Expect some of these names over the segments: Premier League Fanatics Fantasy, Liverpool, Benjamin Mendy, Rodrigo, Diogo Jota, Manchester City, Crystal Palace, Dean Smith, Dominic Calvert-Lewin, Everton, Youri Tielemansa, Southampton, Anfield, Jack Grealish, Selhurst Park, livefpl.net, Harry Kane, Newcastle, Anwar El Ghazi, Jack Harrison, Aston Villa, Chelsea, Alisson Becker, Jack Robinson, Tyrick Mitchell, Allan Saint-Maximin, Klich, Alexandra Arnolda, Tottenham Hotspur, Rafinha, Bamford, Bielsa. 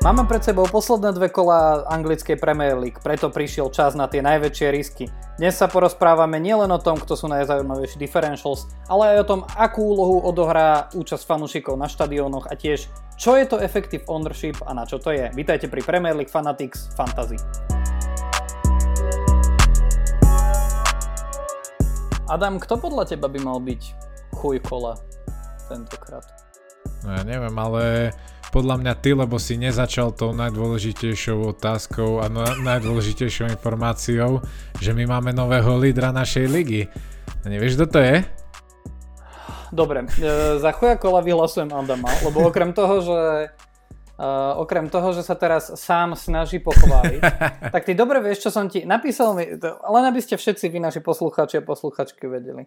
Máme pred sebou posledné dve kola anglickej Premier League, preto prišiel čas na tie najväčšie risky. Dnes sa porozprávame nielen o tom, kto sú najzaujímavejší differentials, ale aj o tom, akú úlohu odohrá účasť fanúšikov na štadiónoch a tiež, čo je to effective ownership a na čo to je. Vítajte pri Premier League Fanatics Fantasy. Adam, kto podľa teba by mal byť chuj kola tentokrát? No ja neviem, ale... Podľa mňa ty, lebo si nezačal tou najdôležitejšou otázkou a najdôležitejšou informáciou, že my máme nového lídra našej ligy. A nevieš, kto to je? Dobre, za chuja kola vyhlasujem Adama, lebo okrem toho, že sa teraz sám snaží pochváliť, tak ty dobre vieš, čo som ti napísal, len aby ste všetci vy, naši poslucháči a posluchačky vedeli.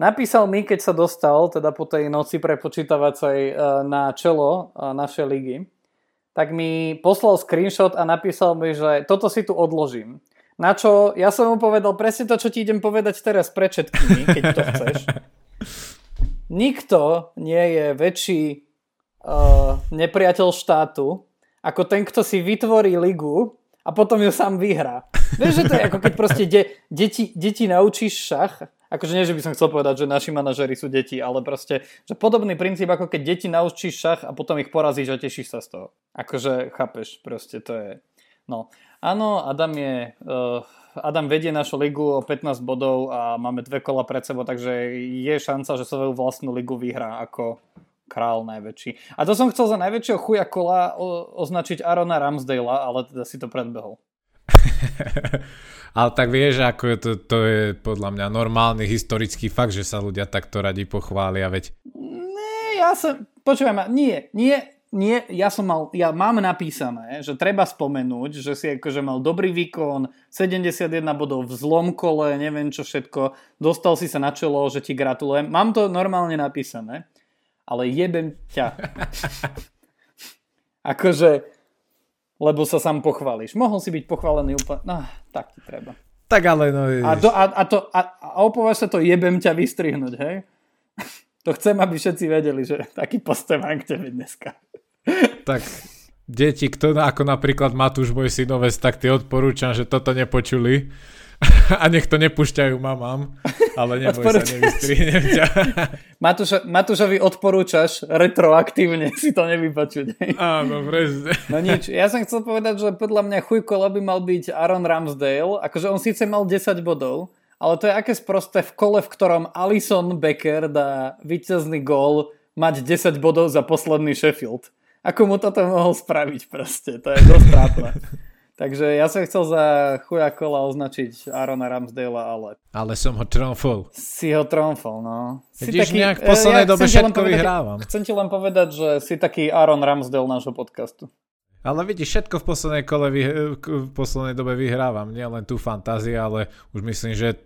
Napísal mi, keď sa dostal, teda po tej noci prepočítavacej na čelo našej ligy, tak mi poslal screenshot a napísal mi, že toto si tu odložím. Na čo ja som mu povedal presne to, čo ti idem povedať teraz pred všetkými, keď to chceš. Nikto nie je väčší nepriateľ štátu, ako ten, kto si vytvorí ligu a potom ju sám vyhrá. Vieš, že to je ako keď proste deti naučíš šach. Akože nie, že by som chcel povedať, že naši manažeri sú deti, ale proste, že podobný princíp, ako keď deti naučíš šach a potom ich porazíš a tešíš sa z toho. Akože, chápeš, proste to je... No, áno, Adam vedie našu ligu o 15 bodov a máme dve kola pred sebou, takže je šanca, že svoju vlastnú ligu vyhrá ako král najväčší. A to som chcel za najväčšieho chuja kola označiť Aarona Ramsdalea, ale teda si to predbehol. Ale tak vieš, ako je to je podľa mňa normálny historický fakt, že sa ľudia takto radi pochvália, veď. Ja mám napísané, že treba spomenúť, že si akože mal dobrý výkon, 71 bodov v zlom kole, neviem čo všetko, dostal si sa na čelo, že ti gratulujem. Mám to normálne napísané, ale jebem ťa. Akože... Lebo sa sám pochváliš. Mohol si byť pochválený úplne... No, tak ti treba. Tak ale no... A opováž sa to jebem ťa vystrihnúť, hej? To chcem, aby všetci vedeli, že taký postoj mám k tebe dneska. Tak, deti, kto ako napríklad Matúš, môj synovec, tak ti odporúčam, že toto nepočuli. A nech to nepúšťajú mamám. Ale neboj sa, nevystrihnem ťa. Matúšovi odporúčaš retroaktívne si to nevypočuť. Áno, presne. No nič, ja som chcel povedať, že podľa mňa chuj kola by mal byť Aaron Ramsdale, akože on síce mal 10 bodov, ale to je aké sprosté v kole, v ktorom Alisson Becker dá víťazný gól mať 10 bodov za posledný Sheffield. Ako mu toto mohol spraviť proste, to je dosť trápne. Takže ja som chcel za chuja kola označiť Aarona Ramsdalea, ale... Ale som ho tromfol. Si ho tromfol, no. Vidíš, taký, nejak v poslednej dobe všetko vyhrávam. Chcem ti len povedať, že si taký Aaron Ramsdale nášho podcastu. Ale vidíš, všetko v poslednej dobe vyhrávam. Nie len tú fantáziu, ale už myslím, že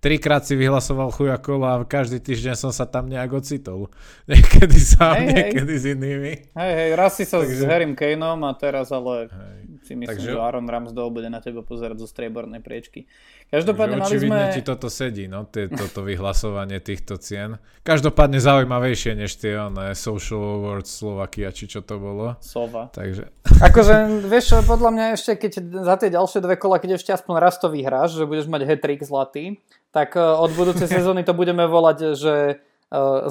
trikrát si vyhlasoval chuja kola a každý týždeň som sa tam nejak ocitol. Niekedy sám, niekedy s inými. Hej, raz si sa s Harrym Kaneom a teraz ale... Hej. Si myslím, takže... že Aaron Ramsdale bude na teba pozerať zo striebornej priečky. Každopádne mali sme... Očividne ti toto sedí, no, toto vyhlasovanie týchto cien. Každopádne zaujímavejšie než tie Social Awards Slovakia, či čo to bolo. Sova. Takže... Akože, vieš, podľa mňa ešte, keď za tie ďalšie dve kola, keď ešte aspoň raz to vyhráš, že budeš mať hat-trick zlatý, tak od budúcej sezóny to budeme volať, že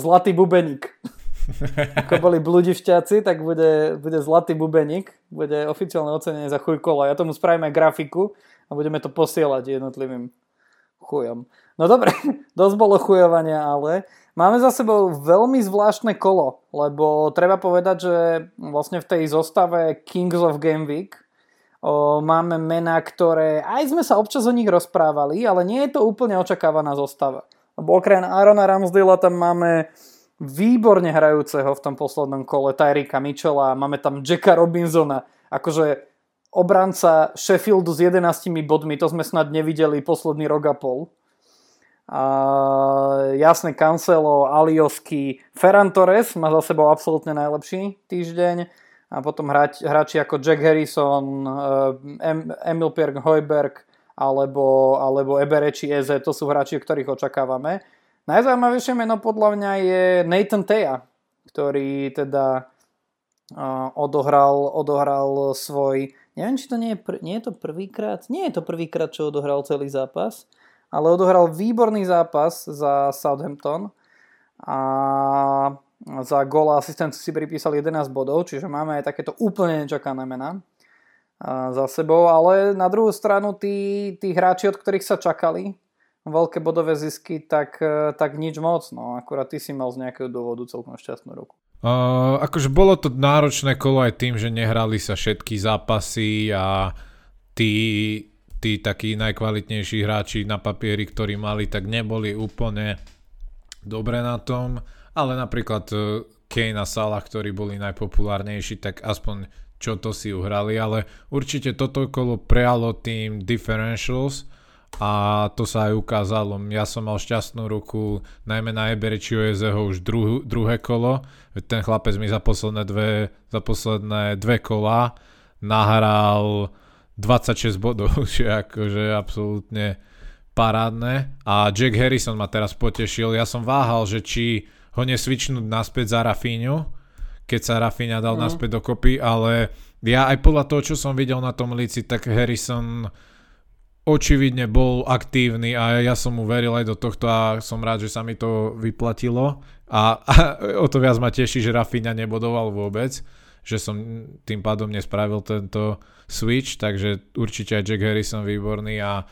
zlatý bubeník. Ako boli bludivšťáci, tak bude zlatý bubeník, bude oficiálne ocenenie za chuj kola. Ja tomu spravíme grafiku a budeme to posielať jednotlivým chujom. No dobre, dosť bolo chujovania, ale máme za sebou veľmi zvláštne kolo, lebo treba povedať, že vlastne v tej zostave Kings of Game Week máme mená, ktoré aj sme sa občas o nich rozprávali, ale nie je to úplne očakávaná zostava. Lebo okrem Aarona Ramsdalea tam máme výborne hrajúceho v tom poslednom kole Tyricka Mitchella, máme tam Jacka Robinsona, akože obranca Sheffieldu s 11 bodmi, to sme snad nevideli posledný rok a pol. A jasne Cancelo, Aliosky, Ferran Torres má za sebou absolútne najlepší týždeň a potom hráči ako Jack Harrison, Emil Pierre Hojberg alebo Eberechi Eze, to sú hráči, ktorých očakávame. Najzaujímavejšie meno podľa mňa je Nathan Thea, ktorý teda odohral svoj, neviem, či to nie je to prvýkrát, čo odohral celý zápas, ale odohral výborný zápas za Southampton a za gól a asistenciu si pripísal 11 bodov, čiže máme aj takéto úplne nečakané mená za sebou, ale na druhú stranu tí hráči, od ktorých sa čakali veľké bodové zisky, tak nič moc, no akurát ty si mal z nejakého dôvodu celkom šťastnú ruku. Akože bolo to náročné kolo aj tým, že nehrali sa všetky zápasy a tí takí najkvalitnejší hráči na papieri, ktorí mali, tak neboli úplne dobre na tom, ale napríklad Kane a Salah, ktorí boli najpopulárnejší, tak aspoň čo to si uhrali, ale určite toto kolo prejalo tým differentials a to sa aj ukázalo. Ja som mal šťastnú ruku najmä na Eberechiho Ezeho už druhé kolo. Ten chlapec mi za posledné dve kolá nahral 26 bodov, čo je akože absolútne parádne. A Jack Harrison ma teraz potešil. Ja som váhal, že či ho nesvičnúť naspäť za Rafinhu, keď sa Rafinha dal naspäť dokopy, ale ja aj podľa toho, čo som videl na tom líci, tak Harrison očividne bol aktívny a ja som mu veril aj do tohto a som rád, že sa mi to vyplatilo a o to viac ma teší, že Rafinha nebodoval vôbec, že som tým pádom nespravil tento switch, takže určite aj Jack Harrison výborný a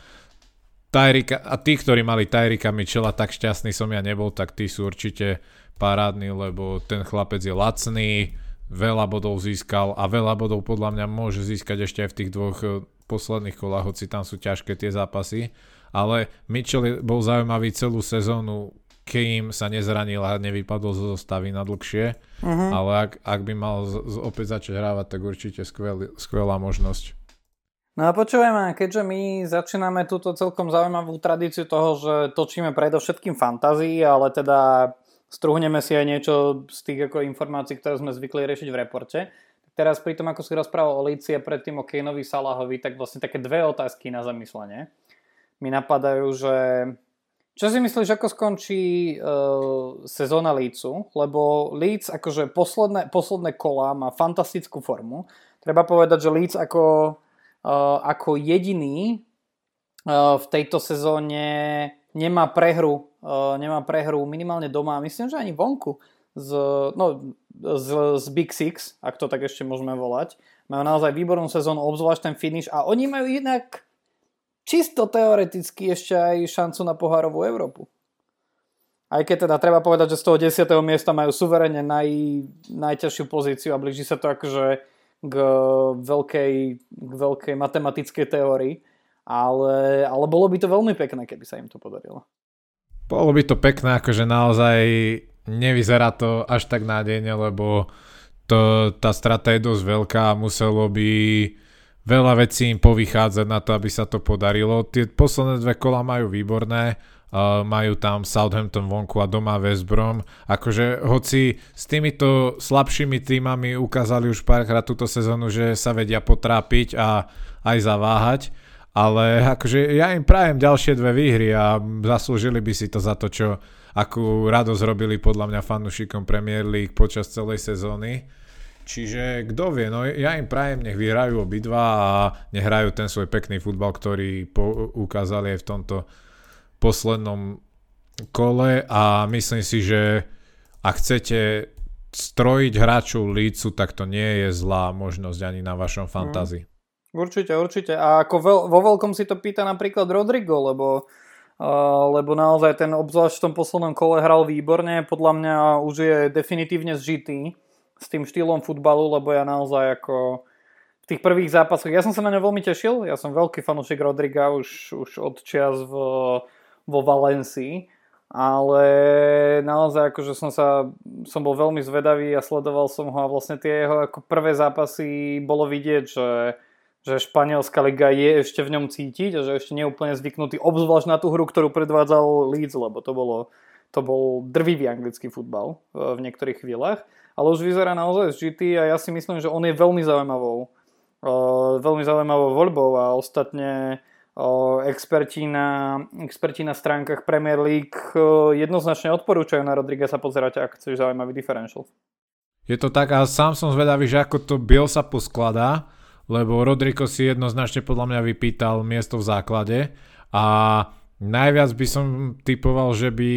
tí, ktorí mali Tyricka Mitchella, tak šťastný som ja nebol, tak tí sú určite parádny, lebo ten chlapec je lacný, veľa bodov získal a veľa bodov podľa mňa môže získať ešte aj v tých dvoch posledných kolách, hoci tam sú ťažké tie zápasy, ale Mitchell bol zaujímavý celú sezónu, kým sa nezranil a nevypadol zo zostavy na dlhšie, ale ak by mal opäť začať hrávať, tak určite skvelá možnosť. No a počujeme, keďže my začíname túto celkom zaujímavú tradíciu toho, že točíme predovšetkým fantazii, ale teda strúhneme si aj niečo z tých ako informácií, ktoré sme zvykli riešiť v reporte. Teraz pri tom, ako si rozprával o Líci a predtým o Kaneovi Salahovi, tak vlastne také dve otázky na zamyslenie mi napadajú, že čo si myslíš, ako skončí sezóna Leedsu? Lebo Leeds akože posledné kola má fantastickú formu. Treba povedať, že Leeds ako jediný v tejto sezóne nemá prehru minimálne doma, myslím, že ani vonku z Big Six, ak to tak ešte môžeme volať. Majú naozaj výbornú sezónu, obzvlášť ten finish a oni majú inak čisto teoreticky ešte aj šancu na pohárovú Európu. Aj keď teda treba povedať, že z toho 10. miesta majú suverene najťažšiu pozíciu a blíži sa to akože k veľkej matematickej teórii. Ale bolo by to veľmi pekné, keby sa im to podarilo. Bolo by to pekné, akože naozaj nevyzerá to až tak nádejne, lebo tá strata je dosť veľká a muselo by veľa vecí im povychádzať na to, aby sa to podarilo. Tie posledné dve kola majú výborné, majú tam Southampton vonku a doma West Brom. Akože hoci s týmito slabšími týmami ukázali už párkrát túto sezónu, že sa vedia potrápiť a aj zaváhať, ale akože ja im prajem ďalšie dve výhry a zaslúžili by si to za to, čo akú radosť robili podľa mňa fanúšikom Premier League počas celej sezóny. Čiže kto vie, no ja im prajem, nech vyhrajú obidva a nech hrajú ten svoj pekný futbal, ktorý ukázali aj v tomto poslednom kole a myslím si, že ak chcete strojiť hráčov Leedsu, tak to nie je zlá možnosť ani na vašom fantázii. Určite. A ako vo veľkom si to pýta napríklad Rodrigo, lebo naozaj ten obzvlášť v tom poslednom kole hral výborne. Podľa mňa už je definitívne zžitý s tým štýlom futbalu, lebo ja naozaj ako v tých prvých zápasoch, ja som sa na ňo veľmi tešil. Ja som veľký fanúšik Rodriga už od čias vo Valencii. Ale naozaj akože som bol veľmi zvedavý a sledoval som ho a vlastne tie jeho ako prvé zápasy bolo vidieť, že španielská liga je ešte v ňom cítiť a že ešte nie je úplne zvyknutý, obzvlášť na tú hru, ktorú predvádzal Leeds, lebo to bol drvivý anglický futbal v niektorých chvíľach, ale už vyzerá naozaj zžitý a ja si myslím, že on je veľmi zaujímavou voľbou a ostatne experti na stránkach Premier League jednoznačne odporúčajú na Rodriga sa pozerať, ak chceš zaujímavý differential. Je to tak a sám som zvedavý, že ako to Bielsa poskladá, lebo Rodrigo si jednoznačne podľa mňa vypýtal miesto v základe a najviac by som typoval, že by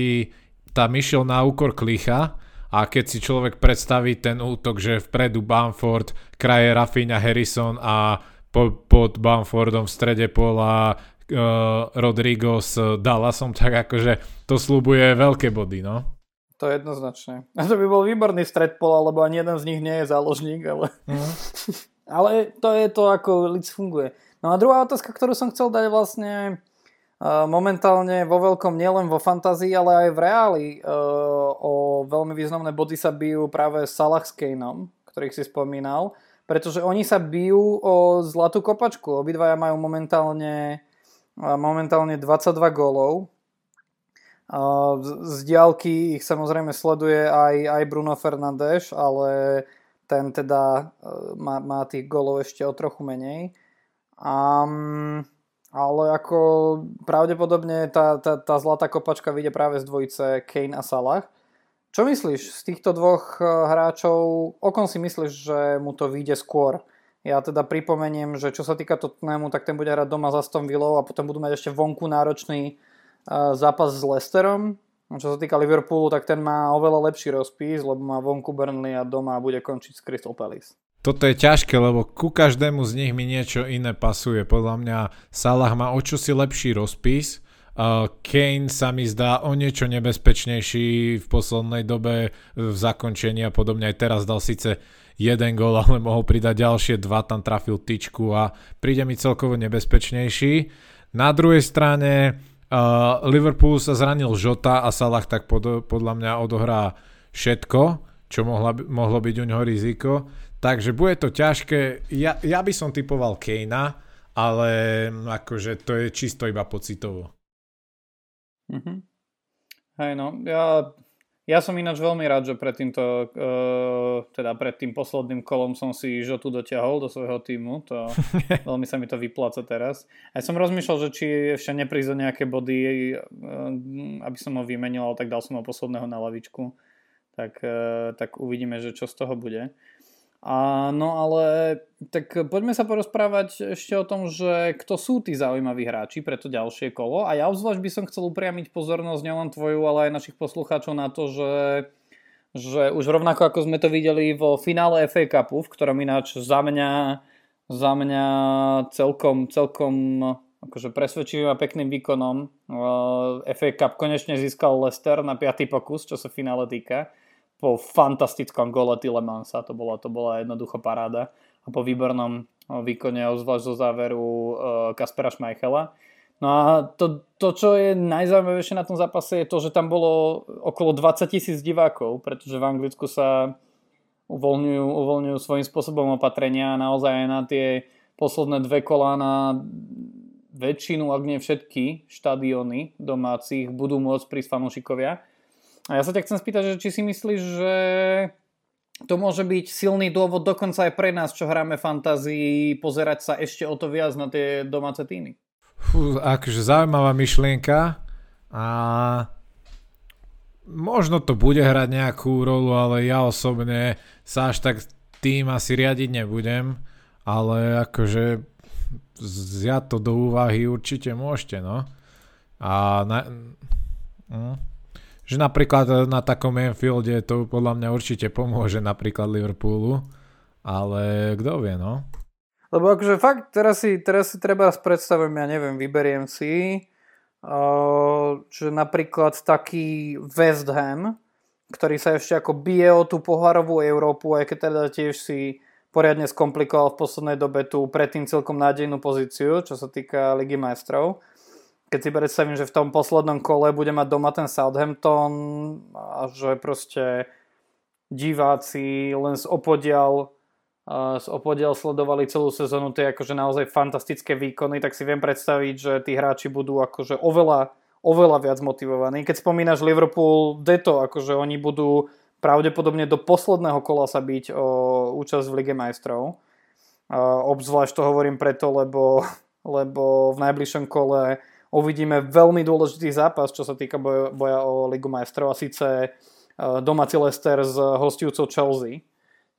tam išiel na úkor Klicha a keď si človek predstaví ten útok, že vpredu Bamford, kraje Rafinha, Harrison a pod Bamfordom v strede pola Rodrigo s Dallasom, tak akože to sľubuje veľké body, no. To je jednoznačné. A to by bol výborný stred pola, lebo ani jeden z nich nie je záložník, ale... Mm. Ale to je to, ako Leeds funguje. No a druhá otázka, ktorú som chcel dať vlastne momentálne vo veľkom, nielen vo fantázii, ale aj v reáli o veľmi významné body sa bijú práve Salah s Kaneom, ktorých si spomínal, pretože oni sa bijú o zlatú kopačku. Obidvaja majú momentálne 22 gólov. Z diaľky ich samozrejme sleduje aj Bruno Fernandes, ale ten teda má tých golov ešte o trochu menej. Ale ako pravdepodobne tá zlatá kopačka vyjde práve z dvojice Kane a Salah. Čo myslíš z týchto dvoch hráčov? O kom si myslíš, že mu to vyjde skôr? Ja teda pripomeniem, že čo sa týka Tottenhamu, tak ten bude hrať doma za Aston Villou a potom budú mať ešte vonku náročný zápas s Leicesterom. Čo sa týka Liverpoolu, tak ten má oveľa lepší rozpis, lebo má vonku Burnley a doma bude končiť s Crystal Palace. Toto je ťažké, lebo ku každému z nich mi niečo iné pasuje. Podľa mňa Salah má o čosi lepší rozpis. Kane sa mi zdá o niečo nebezpečnejší v poslednej dobe v zakončení a podobne. Aj teraz dal síce jeden gól, ale mohol pridať ďalšie dva, tam trafil tyčku a príde mi celkovo nebezpečnejší. Na druhej strane Liverpool sa zranil Jota a Salah tak podľa mňa odohrá všetko, čo mohlo byť u ňoho riziko. Takže bude to ťažké. Ja by som typoval Kanea, ale akože to je čisto iba pocitovo. Mhm. Hej no, ja som ináč veľmi rád, že pred tým posledným kolom som si Jotu dotiahol do svojho týmu. To veľmi sa mi to vypláca teraz. A som rozmýšľal, že či ešte nepríde nejaké body, aby som ho vymenil, ale tak dal som ho posledného na lavičku. Tak uvidíme, že čo z toho bude. No ale tak poďme sa porozprávať ešte o tom, že kto sú tí zaujímaví hráči pre to ďalšie kolo a ja obzvlášť by som chcel upriamiť pozornosť nielen tvoju, ale aj našich poslucháčov na to, že už rovnako ako sme to videli vo finále FA Cupu, v ktorom ináč za mňa celkom akože presvedčivým a pekným výkonom FA Cup konečne získal Leicester na 5. pokus, čo sa finále týka. Po fantastickom gole Tielemansa, to bola jednoducho paráda a po výbornom výkone obzvlášť zo záveru Kaspera Schmeichela. No a to, čo je najzaujímavejšie na tom zápase, je to, že tam bolo okolo 20,000 divákov, pretože v Anglicku sa uvoľňujú svojím spôsobom opatrenia a naozaj aj na tie posledné dve kolá na väčšinu, ak nie všetky štadióny domácich budú môcť prísť fanúšikovia. A ja sa ťa chcem spýtať, že či si myslíš, že to môže byť silný dôvod dokonca aj pre nás, čo hráme fantázii, pozerať sa ešte o to viac na tie domáce týmy? Akože zaujímavá myšlienka a možno to bude hrať nejakú rolu, ale ja osobne sa až tak tým asi riadiť nebudem, ale akože vziať to do úvahy určite môžete, no. Že napríklad na takom Anfielde to podľa mňa určite pomôže napríklad Liverpoolu, ale kto vie, no. Lebo akože fakt, teraz si treba predstavujem, ja neviem, vyberiem si, že napríklad taký West Ham, ktorý sa ešte ako bije o tú pohárovú Európu, aj keď teda tiež si poriadne skomplikoval v poslednej dobe tú predtým celkom nádejnú pozíciu, čo sa týka Ligy majstrov. Keď si predstavím, že v tom poslednom kole bude mať doma ten Southampton a že proste diváci len z opodiaľ sledovali celú sezónu tie akože naozaj fantastické výkony, tak si viem predstaviť, že tí hráči budú akože oveľa viac motivovaní. Keď spomínaš Liverpool, deto, akože oni budú pravdepodobne do posledného kola sa biť o účasť v Lige majstrov. Obzvlášť to hovorím preto, lebo v najbližšom kole uvidíme veľmi dôležitý zápas, čo sa týka boja o Ligu majstrov a síce domáci Leicester s hosťujúcou Chelsea.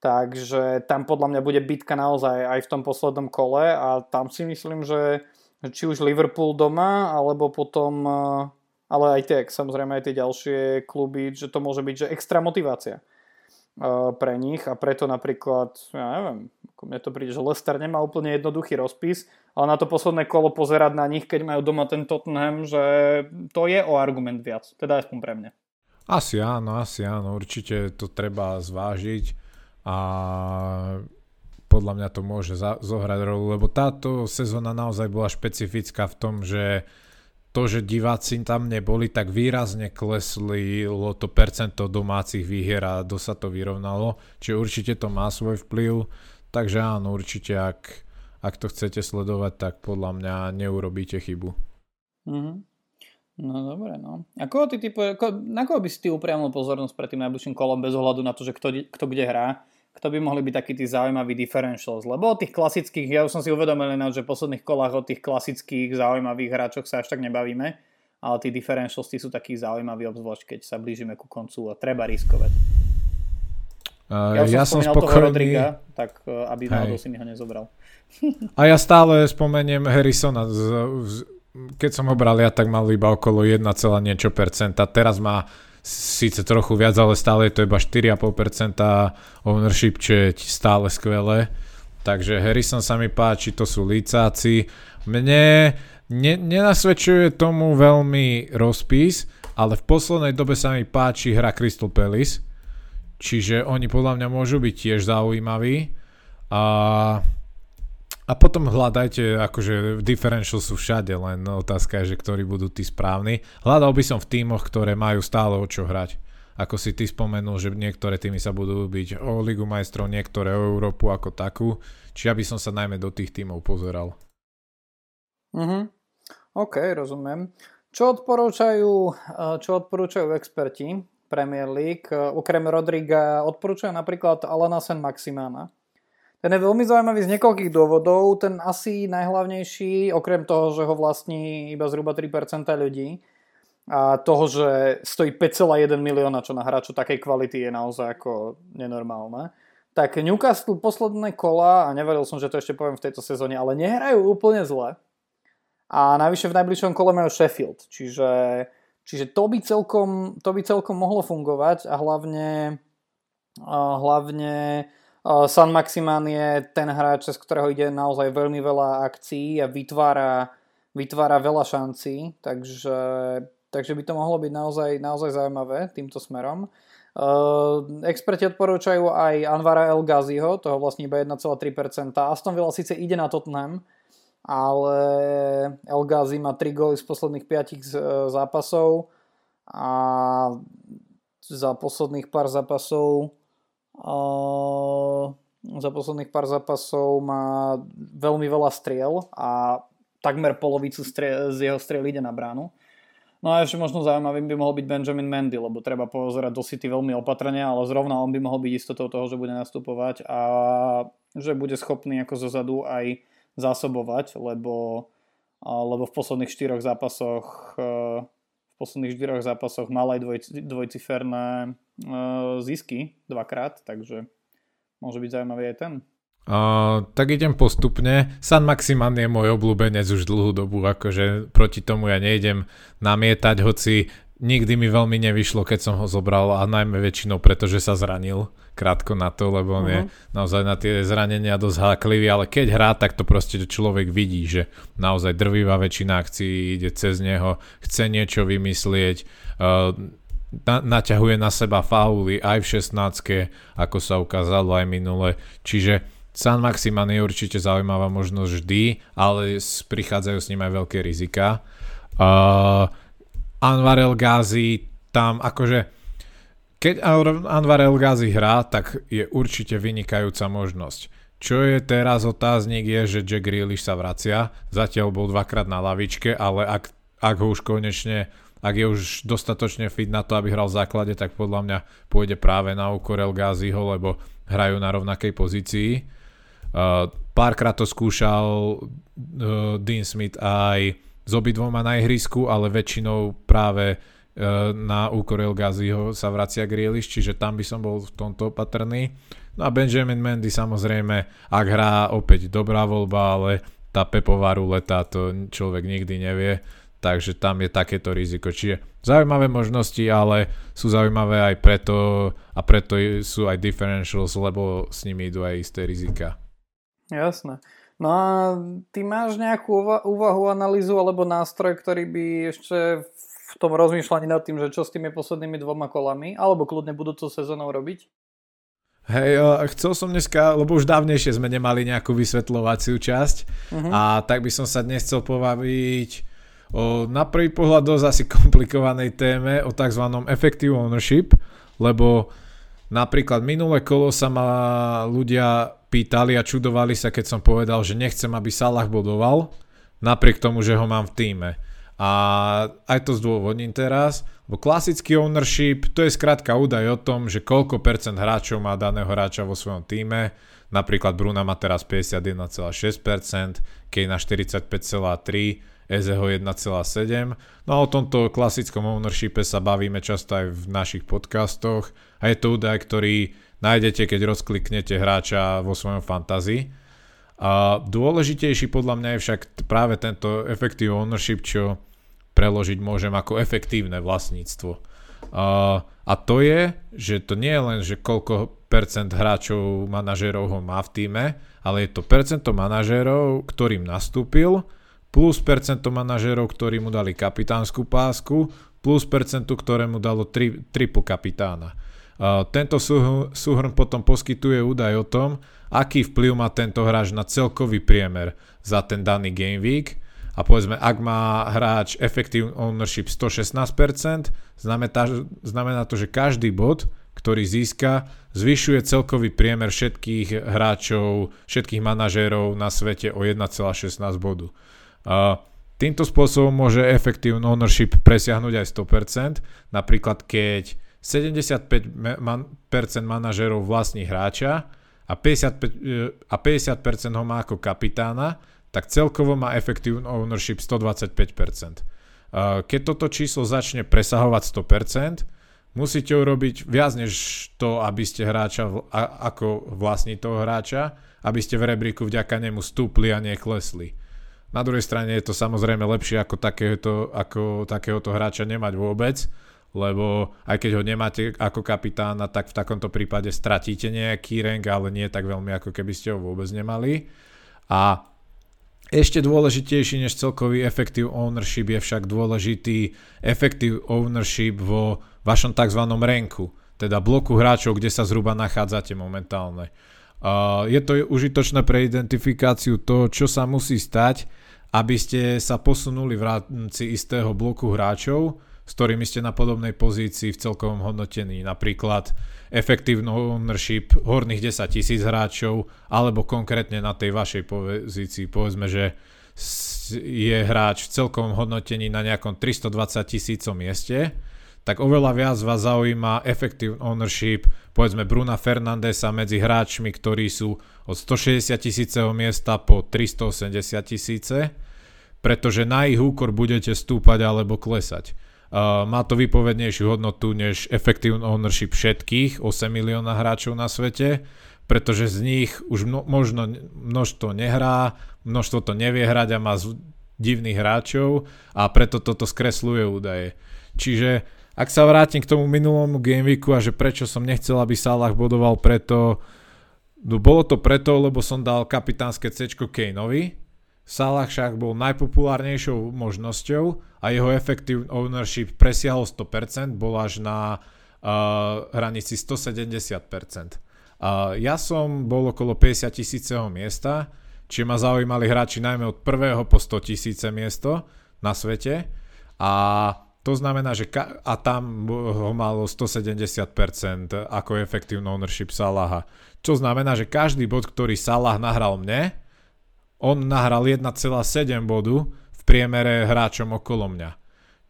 Takže tam podľa mňa bude bitka naozaj aj v tom poslednom kole a tam si myslím, že či už Liverpool doma, alebo potom, ale aj tak, samozrejme aj tie ďalšie kluby, že to môže byť že extra motivácia pre nich a preto napríklad, ja neviem, mne to príde, že Leicester nemá úplne jednoduchý rozpis, ale na to posledné kolo pozerať na nich, keď majú doma ten Tottenham, že to je o argument viac, teda aspoň pre mňa. Asi áno, určite to treba zvážiť a podľa mňa to môže zohrať rolu, lebo táto sezóna naozaj bola špecifická v tom, že to, že diváci tam neboli, tak výrazne klesli to percento domácich výhier a dosť sa to vyrovnalo, čiže určite to má svoj vplyv, takže áno, určite ak to chcete sledovať, tak podľa mňa neurobíte chybu. No dobre, no. A koho ty na koho by si ty upriamil pozornosť pred tým najbližším kolom bez ohľadu na to, že kto kde hrá? Kto by mohli byť takí tí zaujímaví differentials? Lebo o tých klasických, ja už som si uvedomil, že v posledných kolách o tých klasických zaujímavých hráčoch sa až tak nebavíme, ale tí differentials tí sú takí zaujímaví, obzvlášť keď sa blížime ku koncu a treba riskovať. Ja som spomínal toho Rodriga, tak aby náhodou si mi ho nezobral. A ja stále spomeniem Harrisona. Keď som ho bral ja, tak mal iba okolo 1, niečo percenta. Teraz má síce trochu viac, ale stále je to iba 4,5% ownership, čo je stále skvelé. Takže Harrison sa mi páči, to sú lícáci. Mne nenasvedčuje tomu veľmi rozpis, ale v poslednej dobe sa mi páči hra Crystal Palace. Čiže oni podľa mňa môžu byť tiež zaujímaví. A potom hľadajte, akože differential sú všade, len otázka je, že ktorí budú tí správni. Hľadal by som v tímoch, ktoré majú stále o čo hrať. Ako si ty spomenul, že niektoré tímy sa budú byť o Ligu majstrov, niektoré o Európu ako takú. Čiže ja by som sa najmä do tých tímov pozeral. OK, rozumiem. Čo odporúčajú experti Premier League? Okrem Rodriga odporúčajú napríklad Allana Saint-Maximana. Ten je veľmi zaujímavý z niekoľkých dôvodov. Ten asi najhlavnejší, okrem toho, že ho vlastní iba zhruba 3% ľudí a toho, že stojí 5,1 milióna, čo na hráču takej kvality je naozaj ako nenormálne. Tak Newcastle posledné kola, a neveril som, že to ešte poviem v tejto sezóne, ale nehrajú úplne zle. A navyše v najbližšom kole majú Sheffield. Čiže to by celkom mohlo fungovať a hlavne Saint-Maximin je ten hráč, z ktorého ide naozaj veľmi veľa akcií a vytvára veľa šancí, takže by to mohlo byť naozaj zaujímavé týmto smerom. Experti odporúčajú aj Anwara El Ghaziho, toho vlastne iba 1,3%. Aston Villa síce ide na Tottenham, ale El Ghazi má 3 góly z posledných 5 zápasov a za posledných pár zápasov má veľmi veľa striel a takmer polovicu z jeho striel ide na bránu. No a ešte možno zaujímavým by mohol byť Benjamin Mendy, lebo treba pozerať do City veľmi opatrne, ale zrovna on by mohol byť istotou toho, že bude nastupovať a že bude schopný ako zozadu aj zásobovať, lebo v posledných 4 zápasoch mal aj dvojciferné zisky dvakrát, takže môže byť zaujímavý aj ten. Tak idem postupne. Saint-Maximin je môj obľúbenec už dlhú dobu, akože proti tomu ja nejdem namietať, hoci nikdy mi veľmi nevyšlo, keď som ho zobral a najmä väčšinou, pretože sa zranil krátko na to, lebo on je naozaj na tie zranenia dosť háklivý, ale keď hrá, tak to proste človek vidí, že naozaj drvivá väčšina akcií ide cez neho, chce niečo vymyslieť, naťahuje na seba fauly aj v 16-ke, ako sa ukázalo aj minule, čiže Saint-Maximin je určite zaujímavá možnosť vždy, ale prichádzajú s ním aj veľké rizika. Anwar El Ghazi tam akože keď Anwar El Ghazi hrá, tak je určite vynikajúca možnosť. Čo je teraz otáznik je, že Jack Grealish sa vracia, zatiaľ bol dvakrát na lavičke, ale ak ho už konečne, ak je už dostatočne fit na to, aby hral v základe, tak podľa mňa pôjde práve na úkor El Ghaziho, lebo hrajú na rovnakej pozícii. Párkrát to skúšal Dean Smith aj s obidvoma na ihrisku, ale väčšinou práve na úkor El Ghaziho sa vracia Grealish, čiže tam by som bol v tomto opatrný. No a Benjamin Mendy samozrejme, ak hrá, opäť dobrá voľba, ale tá Pepová ruleta, to človek nikdy nevie, takže tam je takéto riziko. Čiže zaujímavé možnosti, ale sú zaujímavé aj preto, a preto sú aj differentials, lebo s nimi idú aj isté rizika. Jasné. No a ty máš nejakú úvahu, analýzu alebo nástroj, ktorý by ešte v tom rozmýšľaní nad tým, že čo s tými poslednými dvoma kolami, alebo kľudne budúcou sezónou robiť? Hej, chcel som dneska, lebo už dávnejšie sme nemali nejakú vysvetľovaciu časť, a tak by som sa dnes chcel pobaviť o na prvý pohľad dosť asi komplikovanej téme, o tzv. Effective ownership, lebo napríklad minulé kolo sa ma ľudia pýtali a čudovali sa, keď som povedal, že nechcem, aby Salah bodoval, napriek tomu, že ho mám v tíme. A aj to zdôvodním teraz, lebo klasický ownership, to je skrátka údaj o tom, že koľko percent hráčov má daného hráča vo svojom tíme. Napríklad Bruna má teraz 51,6%, Kane 45,3%, Ezeho 1,7%. No a o tomto klasickom ownershipe sa bavíme často aj v našich podcastoch a je to údaj, ktorý nájdete, keď rozkliknete hráča vo svojom fantazii. A dôležitejší podľa mňa je však práve tento effective ownership, čo preložiť môžem ako efektívne vlastníctvo. A to je, že to nie je len, že koľko percent hráčov manažérov ho má v tíme, ale je to percento manažérov, ktorým nastúpil, plus percento manažérov, ktorí mu dali kapitánsku pásku, plus percentu, ktorému dalo triple kapitána. Tento súhrn potom poskytuje údaj o tom, aký vplyv má tento hráč na celkový priemer za ten daný game week, a povedzme, ak má hráč effective ownership 116%, znamená to, že každý bod, ktorý získa, zvyšuje celkový priemer všetkých hráčov, všetkých manažérov na svete o 1,16 bodu. Týmto spôsobom môže effective ownership presiahnuť aj 100%, napríklad keď 75% manažérov vlastní hráča a 50% ho má ako kapitána, tak celkovo má effective ownership 125%. Keď toto číslo začne presahovať 100%, musíte urobiť viac než to, aby ste hráča ako vlastní toho hráča, aby ste v rebríku vďaka nemu stúpli a neklesli. Na druhej strane je to samozrejme lepšie ako takéhoto hráča nemať vôbec, lebo aj keď ho nemáte ako kapitána, tak v takomto prípade stratíte nejaký rank, ale nie tak veľmi, ako keby ste ho vôbec nemali. A ešte dôležitejší než celkový effective ownership je však dôležitý effective ownership vo vašom tzv. Ranku, teda bloku hráčov, kde sa zhruba nachádzate momentálne. Je to užitočné pre identifikáciu toho, čo sa musí stať, aby ste sa posunuli v rámci istého bloku hráčov, s ktorými ste na podobnej pozícii v celkovom hodnotení, napríklad efektívny ownership horných 10 000 hráčov, alebo konkrétne na tej vašej pozícii, povedzme, že je hráč v celkovom hodnotení na nejakom 320 000 mieste, tak oveľa viac vás zaujíma efektívny ownership, povedzme, Bruna Fernandesa medzi hráčmi, ktorí sú od 160 000 miesta po 380 000, pretože na ich úkor budete stúpať alebo klesať. Má to výpovednejšiu hodnotu než effective ownership všetkých 8 milióna hráčov na svete, pretože z nich už množstvo nehrá, množstvo to nevie hrať a má divných hráčov, a preto toto skresľuje údaje. Čiže ak sa vrátim k tomu minulému gameweeku a že prečo som nechcel, aby Salah bodoval, bolo to preto, lebo som dal kapitánske C-čko Kaneovi. Salah však bol najpopulárnejšou možnosťou a jeho effective ownership presiahol 100%, bol až na hranici 170%. Ja som bol okolo 50 000 miesta, čiže ma zaujímali hráči najmä od prvého po 100 000 miesto na svete, a to znamená, že a tam ho malo 170% ako effective ownership Salaha. Čo znamená, že každý bod, ktorý Salah nahral mne, on nahral 1,7 bodu v priemere hráčom okolo mňa.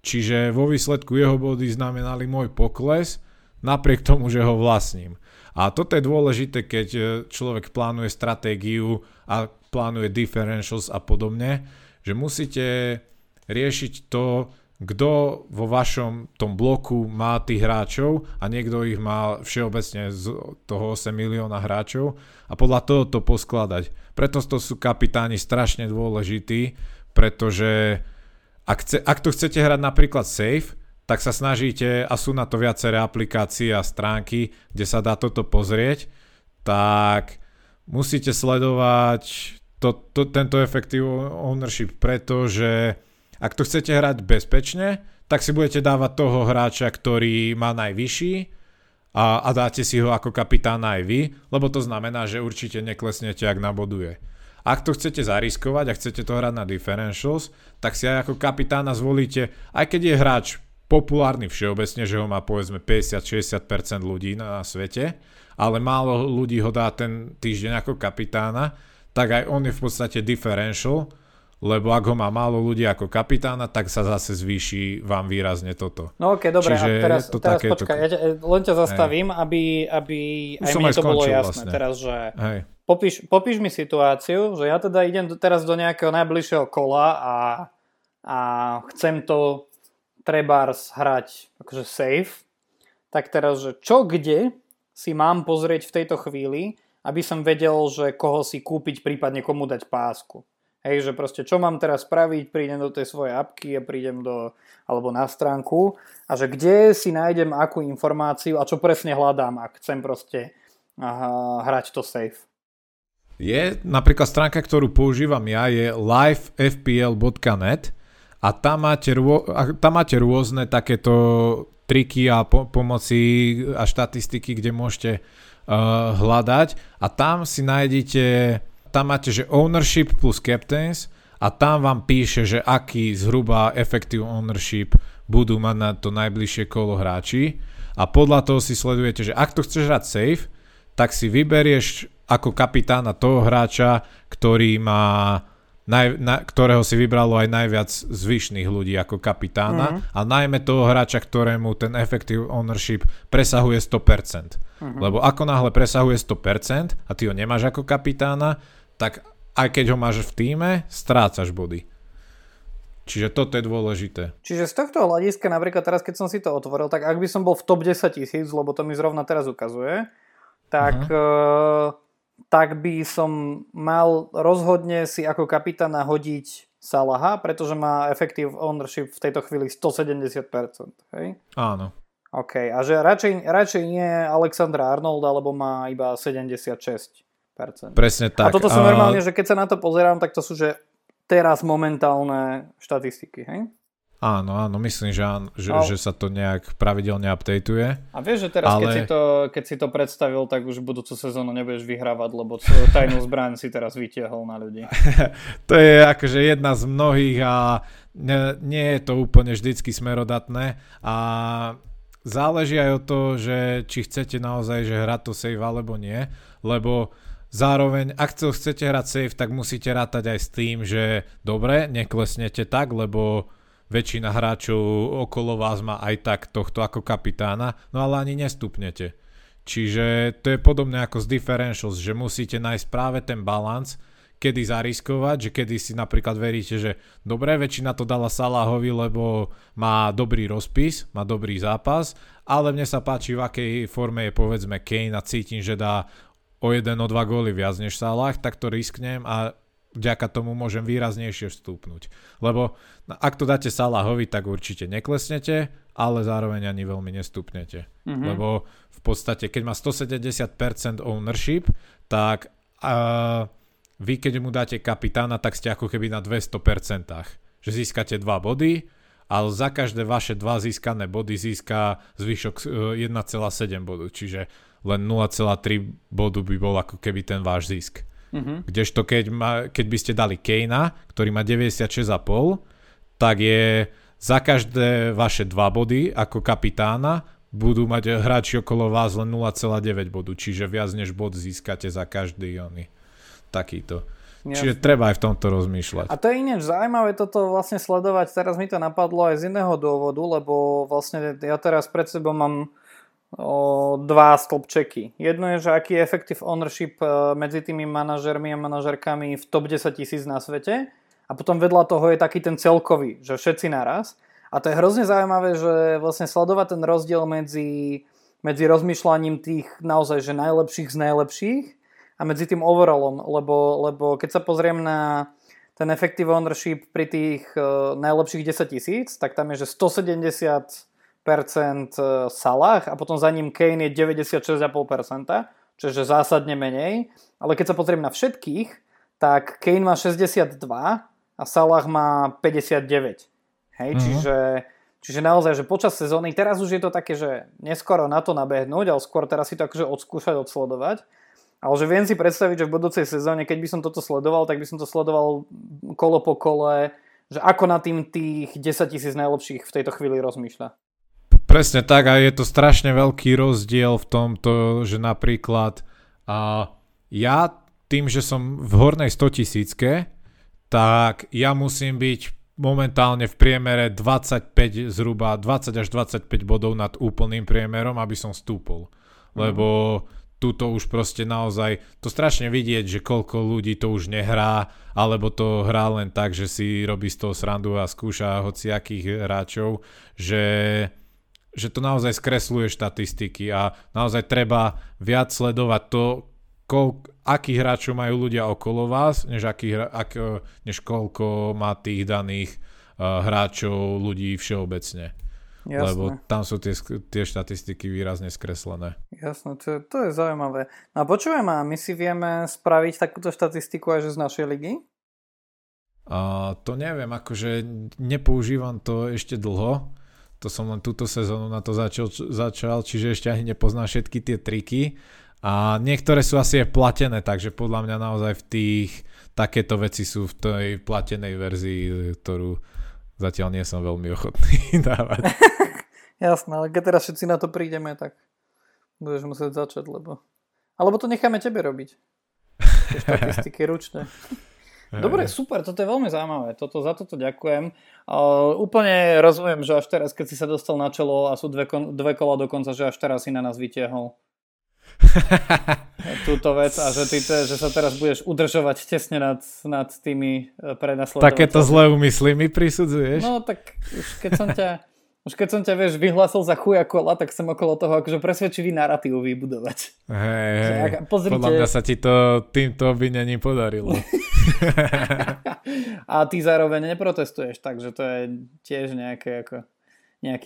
Čiže vo výsledku jeho body znamenali môj pokles, napriek tomu, že ho vlastním. A toto je dôležité, keď človek plánuje stratégiu a plánuje differentials a podobne, že musíte riešiť to, kto vo vašom tom bloku má tých hráčov a niekto ich má všeobecne z toho 8 milióna hráčov a podľa toho to poskladať. Preto to sú kapitáni strašne dôležití, pretože ak to chcete hrať napríklad safe, tak sa snažíte, a sú na to viaceré aplikácie a stránky, kde sa dá toto pozrieť, tak musíte sledovať tento effective ownership, pretože ak to chcete hrať bezpečne, tak si budete dávať toho hráča, ktorý má najvyšší a dáte si ho ako kapitán aj vy, lebo to znamená, že určite neklesnete, ak naboduje. Ak to chcete zariskovať a chcete to hrať na differentials, tak si aj ako kapitána zvolíte, aj keď je hráč populárny všeobecne, že ho má povedzme 50-60% ľudí na svete, ale málo ľudí ho dá ten týždeň ako kapitána, tak aj on je v podstate differential, lebo ak ho má málo ľudí ako kapitána, tak sa zase zvýši vám výrazne toto. No okej, dobre, čiže a teraz počkaj, ja len ťa zastavím, aby aj mne to bolo jasné vlastne. Teraz, že popíš mi situáciu, že ja teda idem teraz do nejakého najbližšieho kola a chcem to trebárs hrať akože safe, tak teraz, že čo kde si mám pozrieť v tejto chvíli, aby som vedel, že koho si kúpiť, prípadne komu dať pásku. Hej, že proste čo mám teraz spraviť, prídem do tej svojej apky a prídem alebo na stránku a že kde si nájdem akú informáciu a čo presne hľadám, ak chcem proste hrať to safe. Je napríklad stránka, ktorú používam ja, je livefpl.net a tam máte rôzne takéto triky a pomoci a štatistiky, kde môžete hľadať a tam si nájdete. Tam máte, že ownership plus captains a tam vám píše, že aký zhruba effective ownership budú mať na to najbližšie kolo hráči a podľa toho si sledujete, že ak to chceš hrať safe, tak si vyberieš ako kapitána toho hráča, ktorý má ktorého si vybralo aj najviac zvyšných ľudí ako kapitána a najmä toho hráča, ktorému ten effective ownership presahuje 100%. Lebo ako náhle presahuje 100% a ty ho nemáš ako kapitána, tak aj keď ho máš v tíme, strácaš body. Čiže toto je dôležité. Čiže z tohto hľadiska, napríklad teraz, keď som si to otvoril, tak ak by som bol v top 10 000, lebo to mi zrovna teraz ukazuje, tak tak by som mal rozhodne si ako kapitána hodiť Salaha, pretože má effective ownership v tejto chvíli 170%. Hej? Áno. OK, a že radšej nie Alexandra Arnolda, lebo má iba 76%. Presne tak. A toto sú normálne, že keď sa na to pozerám, tak to sú, že teraz momentálne štatistiky, hej? Áno, myslím, že sa to nejak pravidelne updateuje. A vieš, že teraz, keď si to predstavil, tak už budúcu sezónu nebudeš vyhrávať, lebo tajnú zbraň si teraz vytiahol na ľudí. To je akože jedna z mnohých a nie je to úplne vždycky smerodatné a záleží aj od toho, že či chcete naozaj že hrať to safe alebo nie, lebo zároveň ak to chcete hrať safe, tak musíte rátať aj s tým, že dobre, neklesnete tak, lebo väčšina hráčov okolo vás má aj tak tohto ako kapitána, no ale ani nestupnete. Čiže to je podobné ako s differentials, že musíte nájsť práve ten balans, kedy zariskovať, že kedy si napríklad veríte, že dobre, väčšina to dala Salahovi, lebo má dobrý rozpis, má dobrý zápas, ale mne sa páči, v akej forme je povedzme Kane a cítim, že dá o 1-2 góly viac než Salah, tak to risknem a vďaka tomu môžem výraznejšie vstúpnuť. Lebo ak to dáte Salahovi, tak určite neklesnete, ale zároveň ani veľmi nestúpnete. Lebo v podstate, keď má 170% ownership, tak vy keď mu dáte kapitána, tak ste ako keby na 200%. Že získate 2 body, ale za každé vaše 2 získané body získa zvyšok 1,7 bodu. Čiže len 0,3 bodu by bol ako keby ten váš zisk. Kdežto keď by ste dali Kanea, ktorý má 96,5, tak je za každé vaše 2 body ako kapitána budú mať hráči okolo vás len 0,9 bodu. Čiže viac než bod získate za každý oný. Takýto. Jasne. Čiže treba aj v tomto rozmýšľať. A to je inéč zaujímavé toto vlastne sledovať. Teraz mi to napadlo aj z iného dôvodu, lebo vlastne ja teraz pred sebou mám 2 stĺpčeky. Jedno je, že aký je effective ownership medzi tými manažermi a manažerkami v top 10 000 na svete a potom vedľa toho je taký ten celkový, že všetci naraz. A to je hrozne zaujímavé, že vlastne sledovať ten rozdiel medzi rozmýšľaním tých naozaj že najlepších z najlepších a medzi tým overallom, lebo keď sa pozriem na ten effective ownership pri tých najlepších 10 000, tak tam je že 170% Salah a potom za ním Kane je 96,5%, čiže zásadne menej. Ale keď sa pozriem na všetkých, tak Kane má 62 a Salah má 59. Hej, mm-hmm. Čiže naozaj, že počas sezóny, teraz už je to také, že neskoro na to nabehnúť, ale skôr teraz si to akože odskúšať, odsledovať. Ale že viem si predstaviť, že v budúcej sezóne, keď by som toto sledoval, tak by som to sledoval kolo po kole, že ako na tým tých 10 000 najlepších v tejto chvíli rozmýšľa. Presne tak, a je to strašne veľký rozdiel v tomto, že napríklad ja tým, že som v hornej 100 000, tak ja musím byť momentálne v priemere 25 zhruba, 20 až 25 bodov nad úplným priemerom, aby som vstúpol. Lebo tuto už proste naozaj, to strašne vidieť, že koľko ľudí to už nehrá, alebo to hrá len tak, že si robí z toho srandu a skúša hociakých hráčov, že to naozaj skresluje štatistiky a naozaj treba viac sledovať to, akých hráčov majú ľudia okolo vás, než koľko má tých daných hráčov ľudí všeobecne. Jasné. Lebo tam sú tie štatistiky výrazne skreslené. Jasné, to je zaujímavé. No a počujem, my si vieme spraviť takúto štatistiku aj že z našej ligy? To neviem, akože nepoužívam to ešte dlho. To som len túto sezónu na to začal, čiže ešte ani nepoznám všetky tie triky. A niektoré sú asi aj platené, takže podľa mňa naozaj v tých takéto veci sú v tej platenej verzii, ktorú zatiaľ nie som veľmi ochotný dávať. Jasné, ale keď teraz všetci na to prídeme, tak budeš musieť začať, lebo... Alebo to necháme tebe robiť. Tie štatistiky ručne. Dobre, super, toto je veľmi zaujímavé. Za toto ďakujem. Úplne rozumiem, že až teraz, keď si sa dostal na čelo a sú dve kola dokonca, že až teraz si na nás vytiahol túto vec a že že sa teraz budeš udržovať tesne nad tými prenasledovacími. Takéto zlé úmysly mi prisudzuješ? No tak už keď som ťa vieš, vyhlásil za chuja kola, tak som okolo toho akože presvedčivý narratív vybudovať. Hej, podľa mňa sa ti to týmto obvinením podarilo. A ty zároveň neprotestuješ, takže to je tiež nejaký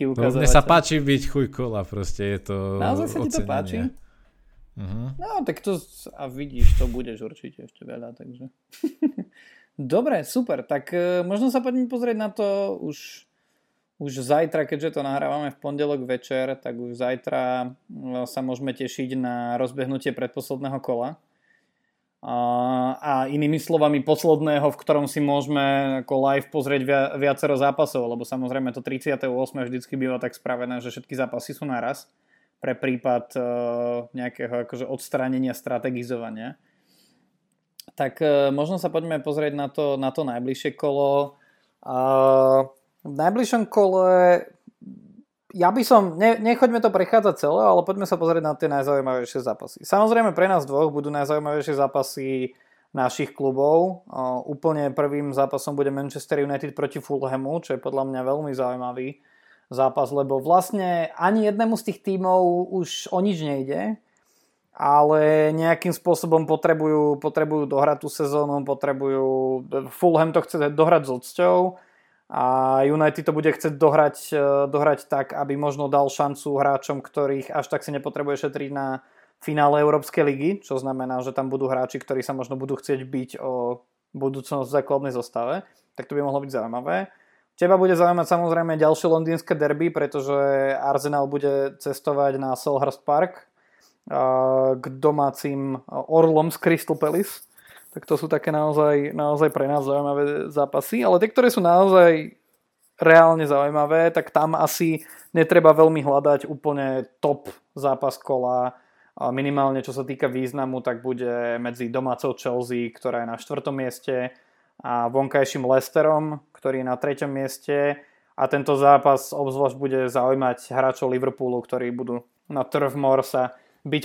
ukazovateľ. No, mne sa páči byť chuj kola, proste je to naozaj sa ti to páči? Uh-huh. No, tak to a vidíš, to budeš určite ešte veľa, takže dobre, super, tak možno sa poďme pozrieť na to už zajtra, keďže to nahrávame v pondelok večer, tak už zajtra sa môžeme tešiť na rozbehnutie predposledného kola a inými slovami posledného, v ktorom si môžeme ako live pozrieť viacero zápasov, lebo samozrejme to 38. vždycky býva tak spravené, že všetky zápasy sú naraz pre prípad nejakého akože odstránenia, strategizovania. Tak možno sa poďme pozrieť na to najbližšie kolo. V najbližšom kole ja by som, nechoďme to prechádzať celé, ale poďme sa pozrieť na tie najzaujímavejšie zápasy. Samozrejme pre nás dvoch budú najzaujímavejšie zápasy našich klubov. Úplne prvým zápasom bude Manchester United proti Fulhamu, čo je podľa mňa veľmi zaujímavý zápas, lebo vlastne ani jednému z tých tímov už o nič nejde, ale nejakým spôsobom potrebujú dohrať tú sezónu, Fulham to chce dohrať s odsťou a United to bude chcieť dohrať tak, aby možno dal šancu hráčom, ktorých až tak si nepotrebuje šetriť na finále Európskej ligy, čo znamená, že tam budú hráči, ktorí sa možno budú chcieť byť o budúcnosť v základnej zostave, tak to by mohlo byť zaujímavé. Teba bude zaujímať samozrejme ďalšie londýnske derby, pretože Arsenal bude cestovať na Selhurst Park k domácim Orlom z Crystal Palace. Tak to sú také naozaj pre nás zaujímavé zápasy. Ale tie, ktoré sú naozaj reálne zaujímavé, tak tam asi netreba veľmi hľadať úplne top zápas kola. Minimálne čo sa týka významu, tak bude medzi domácou Chelsea, ktorá je na 4. mieste, a vonkajším Leicesterom, ktorý je na 3. mieste, a tento zápas obzvlášť bude zaujímať hráčov Liverpoolu, ktorí budú na Turf Moor sa byť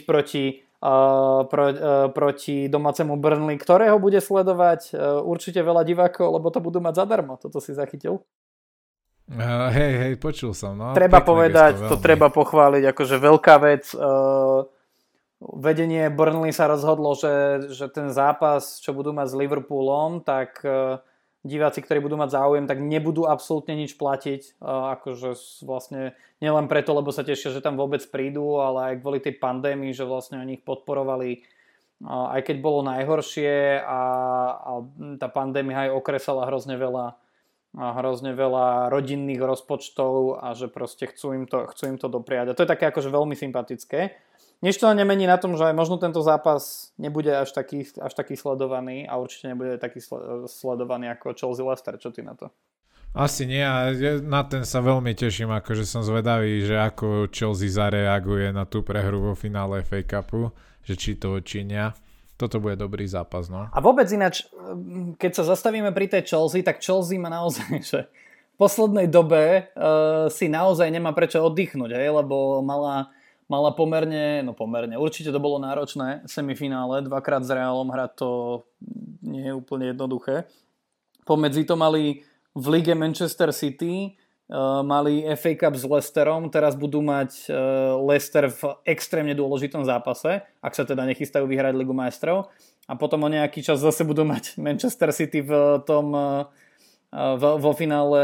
proti domácemu Burnley, ktorého bude sledovať určite veľa divákov, lebo to budú mať zadarmo. Toto si zachytil? Hej, počul som. No, treba povedať, gesto, to treba pochváliť, akože veľká vec. Vedenie Burnley sa rozhodlo, že ten zápas, čo budú mať s Liverpoolom, tak diváci, ktorí budú mať záujem, tak nebudú absolútne nič platiť. Akože vlastne nielen preto, lebo sa tešia, že tam vôbec prídu, ale aj kvôli tej pandémii, že vlastne oni ich podporovali, aj keď bolo najhoršie a tá pandémia aj okresala hrozne veľa rodinných rozpočtov a že proste chcú im to dopriať. A to je také akože veľmi sympatické. Nič to nemení na tom, že možno tento zápas nebude až taký sledovaný a určite nebude taký sledovaný ako Chelsea Leicester. Čo ty na to? Asi nie, a na ten sa veľmi teším, akože som zvedavý, že ako Chelsea zareaguje na tú prehru vo finále FA Cupu, že či to očinia. Toto bude dobrý zápas, no. A vôbec ináč, keď sa zastavíme pri tej Chelsea, tak Chelsea má naozaj, že v poslednej dobe si naozaj nemá prečo oddychnúť, hej, lebo mala pomerne, určite to bolo náročné semifinále, dvakrát s Realom hrať, to nie je úplne jednoduché. Pomedzi to mali v lige Manchester City, mali FA Cup s Leicesterom, teraz budú mať Leicester v extrémne dôležitom zápase, ak sa teda nechystajú vyhrať Ligu majstrov, a potom o nejaký čas zase budú mať Manchester City vo finále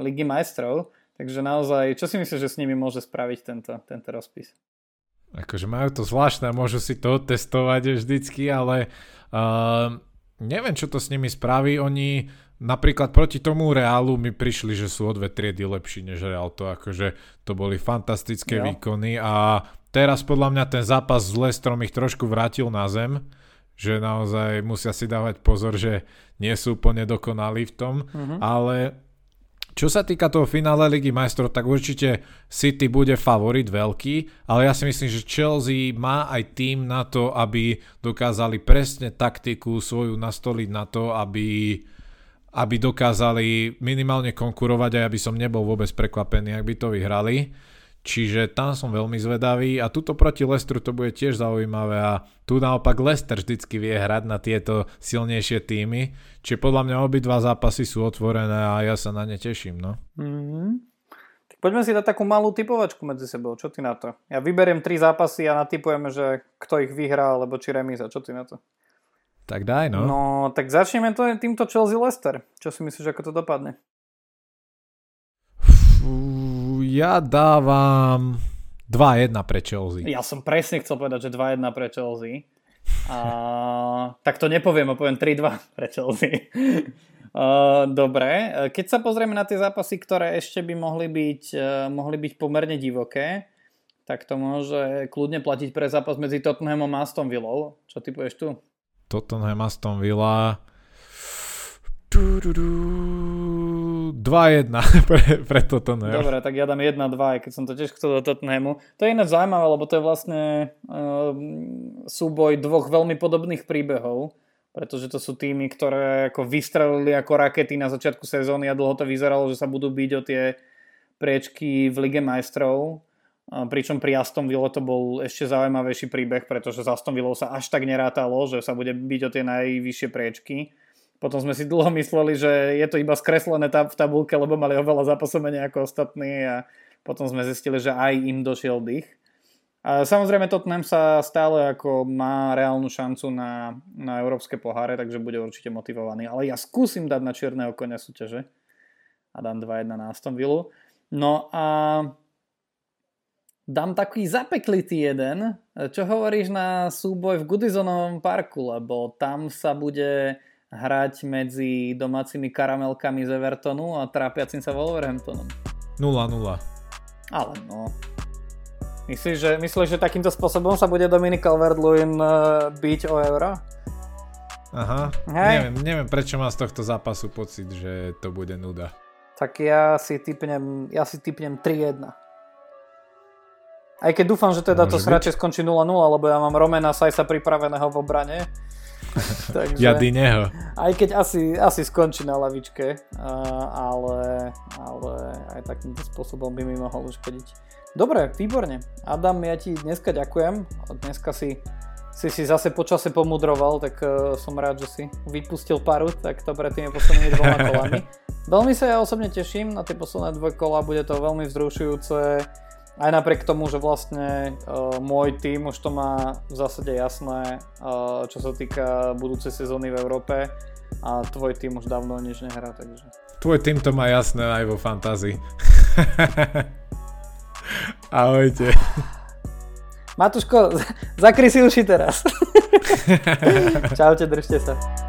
Ligy majstrov. Takže naozaj, čo si myslíš, že s nimi môže spraviť tento rozpis? Akože majú to zvláštne, môžu si to testovať vždycky, ale neviem, čo to s nimi spraví. Oni napríklad proti tomu Reálu mi prišli, že sú o dve triedy lepší než Reál. To akože to boli fantastické výkony a teraz podľa mňa ten zápas s Leicesterom ich trošku vrátil na zem, že naozaj musia si dávať pozor, že nie sú úplne dokonalí v tom, ale čo sa týka toho finále Ligy majstrov, tak určite City bude favorit veľký, ale ja si myslím, že Chelsea má aj tým na to, aby dokázali presne taktiku svoju nastoliť na to, aby dokázali minimálne konkurovať, aj aby som nebol vôbec prekvapený, ak by to vyhrali. Čiže tam som veľmi zvedavý a tuto proti Leicesteru to bude tiež zaujímavé a tu naopak Leicester vždycky vie hrať na tieto silnejšie týmy. Čiže podľa mňa obidva zápasy sú otvorené a ja sa na ne teším. No. Tak poďme si dať takú malú typovačku medzi sebou. Čo ty na to? Ja vyberiem 3 zápasy a natipujeme, že kto ich vyhrá alebo či remíza. Čo ty na to? Tak daj, no. No, tak začneme týmto Chelsea Leicester. Čo si myslíš, ako to dopadne? Ja dávam 2-1 pre Chelsea. Ja som presne chcel povedať, že 2-1 pre Chelsea. Tak to nepoviem, a poviem 3-2 pre Chelsea. Dobre, keď sa pozrieme na tie zápasy, ktoré ešte by mohli byť pomerne divoké, tak to môže kľudne platiť pre zápas medzi Tottenhamom a Aston Villou. Čo typuješ tu? Tottenham, Aston Villa 2-1 pre Tottenham. Dobre, tak ja dám 1-2, keď som to tiež chcel do Tottenhamu. To je iné zaujímavé, lebo to je vlastne súboj dvoch veľmi podobných príbehov, pretože to sú týmy, ktoré ako vystrelili ako rakety na začiatku sezóny a dlho to vyzeralo, že sa budú biť o tie priečky v Lige majstrov. Pričom pri Aston Villa to bol ešte zaujímavejší príbeh, pretože s Aston Villou sa až tak nerátalo, že sa bude byť o tie najvyššie priečky. Potom sme si dlho mysleli, že je to iba skreslené v tabulke, lebo mali oveľa zápasov menej ako ostatní a potom sme zistili, že aj im došiel dych. A samozrejme Tottenham sa stále ako má reálnu šancu na európske poháre, takže bude určite motivovaný. Ale ja skúsim dať na čierneho konia súťaže a dám 2-1 na Aston Villu. No a dám taký zapeklitý jeden. Čo hovoríš na súboj v Goodisonovom parku, lebo tam sa bude hrať medzi domácimi karamelkami z Evertonu a trápiacim sa Wolverhamptonom. 0-0. Ale no. Myslíš, že takýmto spôsobom sa bude Dominic Calvert-Lewin biť o euro? Aha. Neviem, prečo mám z tohto zápasu pocit, že to bude nuda. Tak ja si typnem 3-1. Aj keď dúfam, že teda to sračie skončí 0-0, lebo ja mám Romana Saisa pripraveného v obrane. Takže, ja Dineho. Aj keď asi skončí na lavičke, ale aj takýmto spôsobom by mi mohol uškodiť. Dobre, výborne. Adam, ja ti dneska ďakujem. Dneska si si si zase počase pomudroval, tak som rád, že si vypustil paru, tak to pre tými poslednými dvoma kolami. Veľmi sa ja osobne teším na tie posledné dve kola, bude to veľmi vzrušujúce. Aj napriek tomu, že vlastne môj tím už to má v zásade jasné, čo sa týka budúcej sezóny v Európe, a tvoj tím už dávno nič nehrá, takže... Tvoj tím to má jasné aj vo fantázii. Ahojte. Matuško, zakry si uši teraz. Čaute, držte sa.